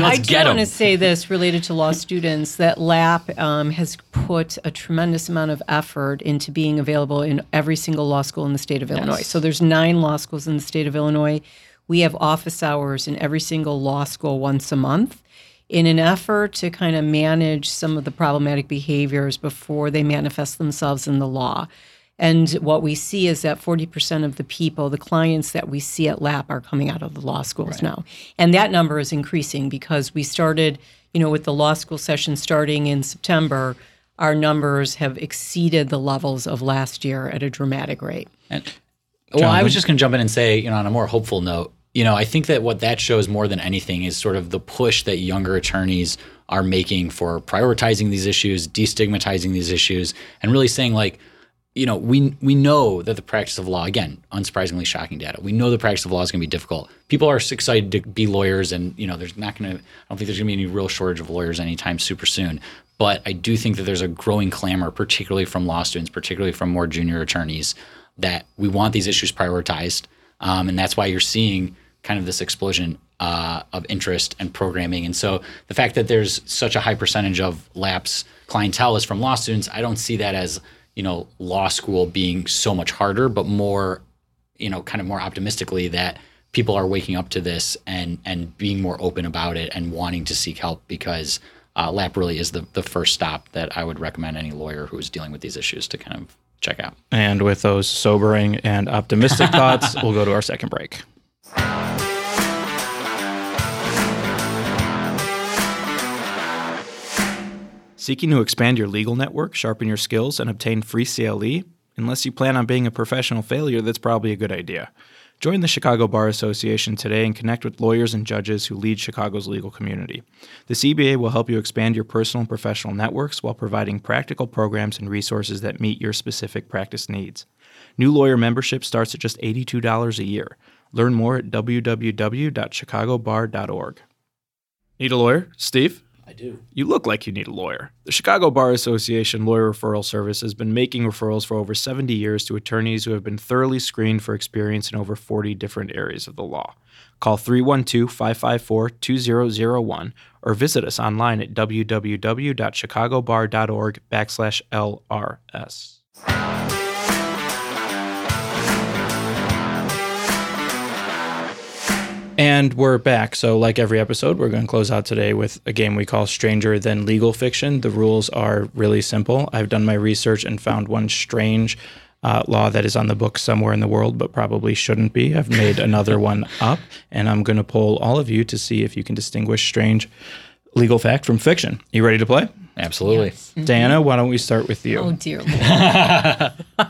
want to say this related to law students, that LAP has put a tremendous amount of effort into being available in every single law school in the state of Illinois. So there's 9 law schools in the state of Illinois. We have office hours in every single law school once a month in an effort to kind of manage some of the problematic behaviors before they manifest themselves in the law. And what we see is that 40% of the people, the clients that we see at LAP, are coming out of the law schools now. And that number is increasing because we started, you know, with the law school session starting in September, our numbers have exceeded the levels of last year at a dramatic rate. Well, I was just going to jump in and say, you know, on a more hopeful note, you know, I think that what that shows more than anything is sort of the push that younger attorneys are making for prioritizing these issues, destigmatizing these issues, and really saying, like, you know, we know that the practice of law, again, unsurprisingly shocking data, we know the practice of law is going to be difficult. People are excited to be lawyers, and, you know, I don't think there's going to be any real shortage of lawyers anytime super soon. But I do think that there's a growing clamor, particularly from law students, particularly from more junior attorneys, that we want these issues prioritized. And that's why you're seeing kind of this explosion of interest and programming. And so the fact that there's such a high percentage of LAP's clientele is from law students, I don't see that as, you know, law school being so much harder, but more, you know, kind of more optimistically that people are waking up to this and being more open about it and wanting to seek help, because LAP really is the first stop that I would recommend any lawyer who is dealing with these issues to kind of check out. And with those sobering and optimistic thoughts, we'll go to our second break. Seeking to expand your legal network, sharpen your skills, and obtain free CLE? Unless you plan on being a professional failure, that's probably a good idea. Join the Chicago Bar Association today and connect with lawyers and judges who lead Chicago's legal community. The CBA will help you expand your personal and professional networks while providing practical programs and resources that meet your specific practice needs. New lawyer membership starts at just $82 a year. Learn more at www.chicagobar.org. Need a lawyer? Steve? I do. You look like you need a lawyer. The Chicago Bar Association Lawyer Referral Service has been making referrals for over 70 years to attorneys who have been thoroughly screened for experience in over 40 different areas of the law. Call 312-554-2001 or visit us online at www.chicagobar.org/LRS. And we're back. So like every episode, we're going to close out today with a game we call Stranger Than Legal Fiction. The rules are really simple. I've done my research and found one strange law that is on the books somewhere in the world, but probably shouldn't be. I've made another one up, and I'm going to poll all of you to see if you can distinguish strange legal fact from fiction. You ready to play? Absolutely. Yes. Mm-hmm. Diana, why don't we start with you? Oh, dear Lord. All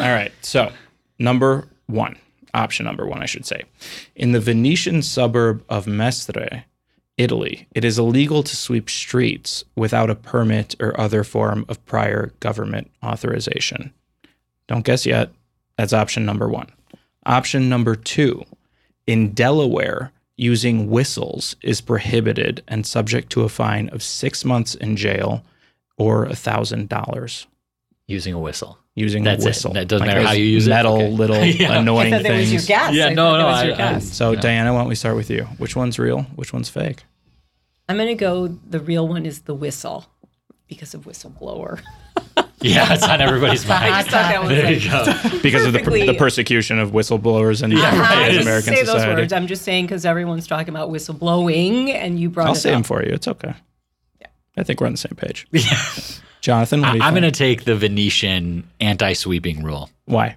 right. So number one. Option number one, I should say. In the Venetian suburb of Mestre, Italy, it is illegal to sweep streets without a permit or other form of prior government authorization. Don't guess yet. That's option number one. Option number two, in Delaware, using whistles is prohibited and subject to a fine of 6 months in jail or $1,000. Using a whistle. That's a whistle. That doesn't matter how you use metal, it. Metal, okay. Little annoying things. That was your guess. Yeah, that was your guess. So, Diana, why don't we start with you? Which one's real? Which one's fake? I'm going to go the real one is the whistle because of whistleblower. Yeah, it's on everybody's mind. I thought that was there like, you go. Because of the persecution of whistleblowers in American society. I didn't say those words. I'm just saying because everyone's talking about whistleblowing and you brought it up. I'll say them for you. It's okay. Yeah. I think we're on the same page. Yeah. Jonathan, what do you think? I'm going to take the Venetian anti-sweeping rule. Why?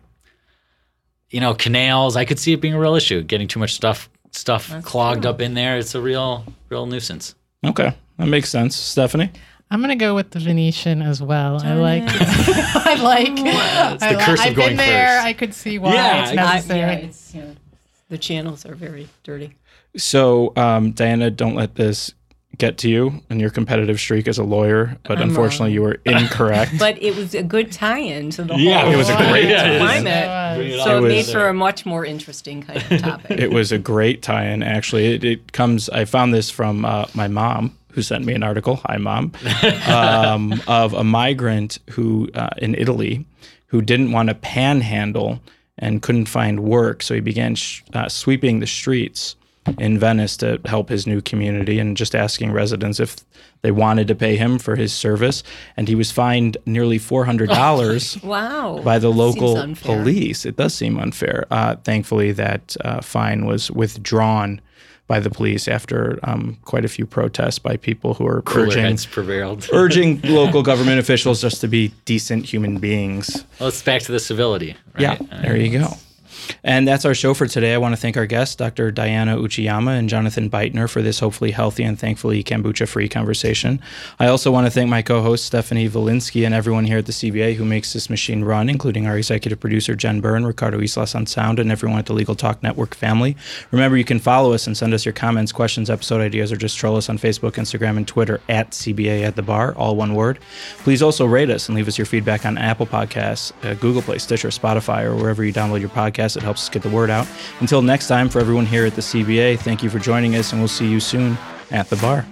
You know, canals, I could see it being a real issue. Getting too much stuff That's clogged true. Up in there, it's a real nuisance. Okay, that makes sense. Stephanie? I'm going to go with the Venetian as well. I like it. It's the curse of going first. I've been there. I could see why it's necessary. The channels are very dirty. So, Diana, don't let this get to you and your competitive streak as a lawyer, but I'm unfortunately wrong. You were incorrect. But it was a good tie-in to the whole it was a great climate. So it made for a much more interesting kind of topic. It was a great tie-in, actually. It comes, I found this from my mom, who sent me an article, hi mom, of a migrant who in Italy who didn't want to panhandle and couldn't find work, so he began sweeping the streets in Venice to help his new community and just asking residents if they wanted to pay him for his service. And he was fined nearly $400 by the local police. It does seem unfair. Thankfully, that fine was withdrawn by the police after quite a few protests by people who are urging local government officials just to be decent human beings. Well, it's back to the civility, right? Yeah, there you go. And that's our show for today. I want to thank our guests, Dr. Diana Uchiyama and Jonathan Beitner, for this hopefully healthy and thankfully kombucha-free conversation. I also want to thank my co-host, Stephanie Volinsky, and everyone here at the CBA who makes this machine run, including our executive producer, Jen Byrne, Ricardo Islas on sound, and everyone at the Legal Talk Network family. Remember, you can follow us and send us your comments, questions, episode ideas, or just troll us on Facebook, Instagram, and Twitter at CBA at the Bar, all one word. Please also rate us and leave us your feedback on Apple Podcasts, Google Play, Stitcher, Spotify, or wherever you download your podcast. It helps us get the word out. Until next time, for everyone here at the CBA, thank you for joining us, and we'll see you soon at the bar.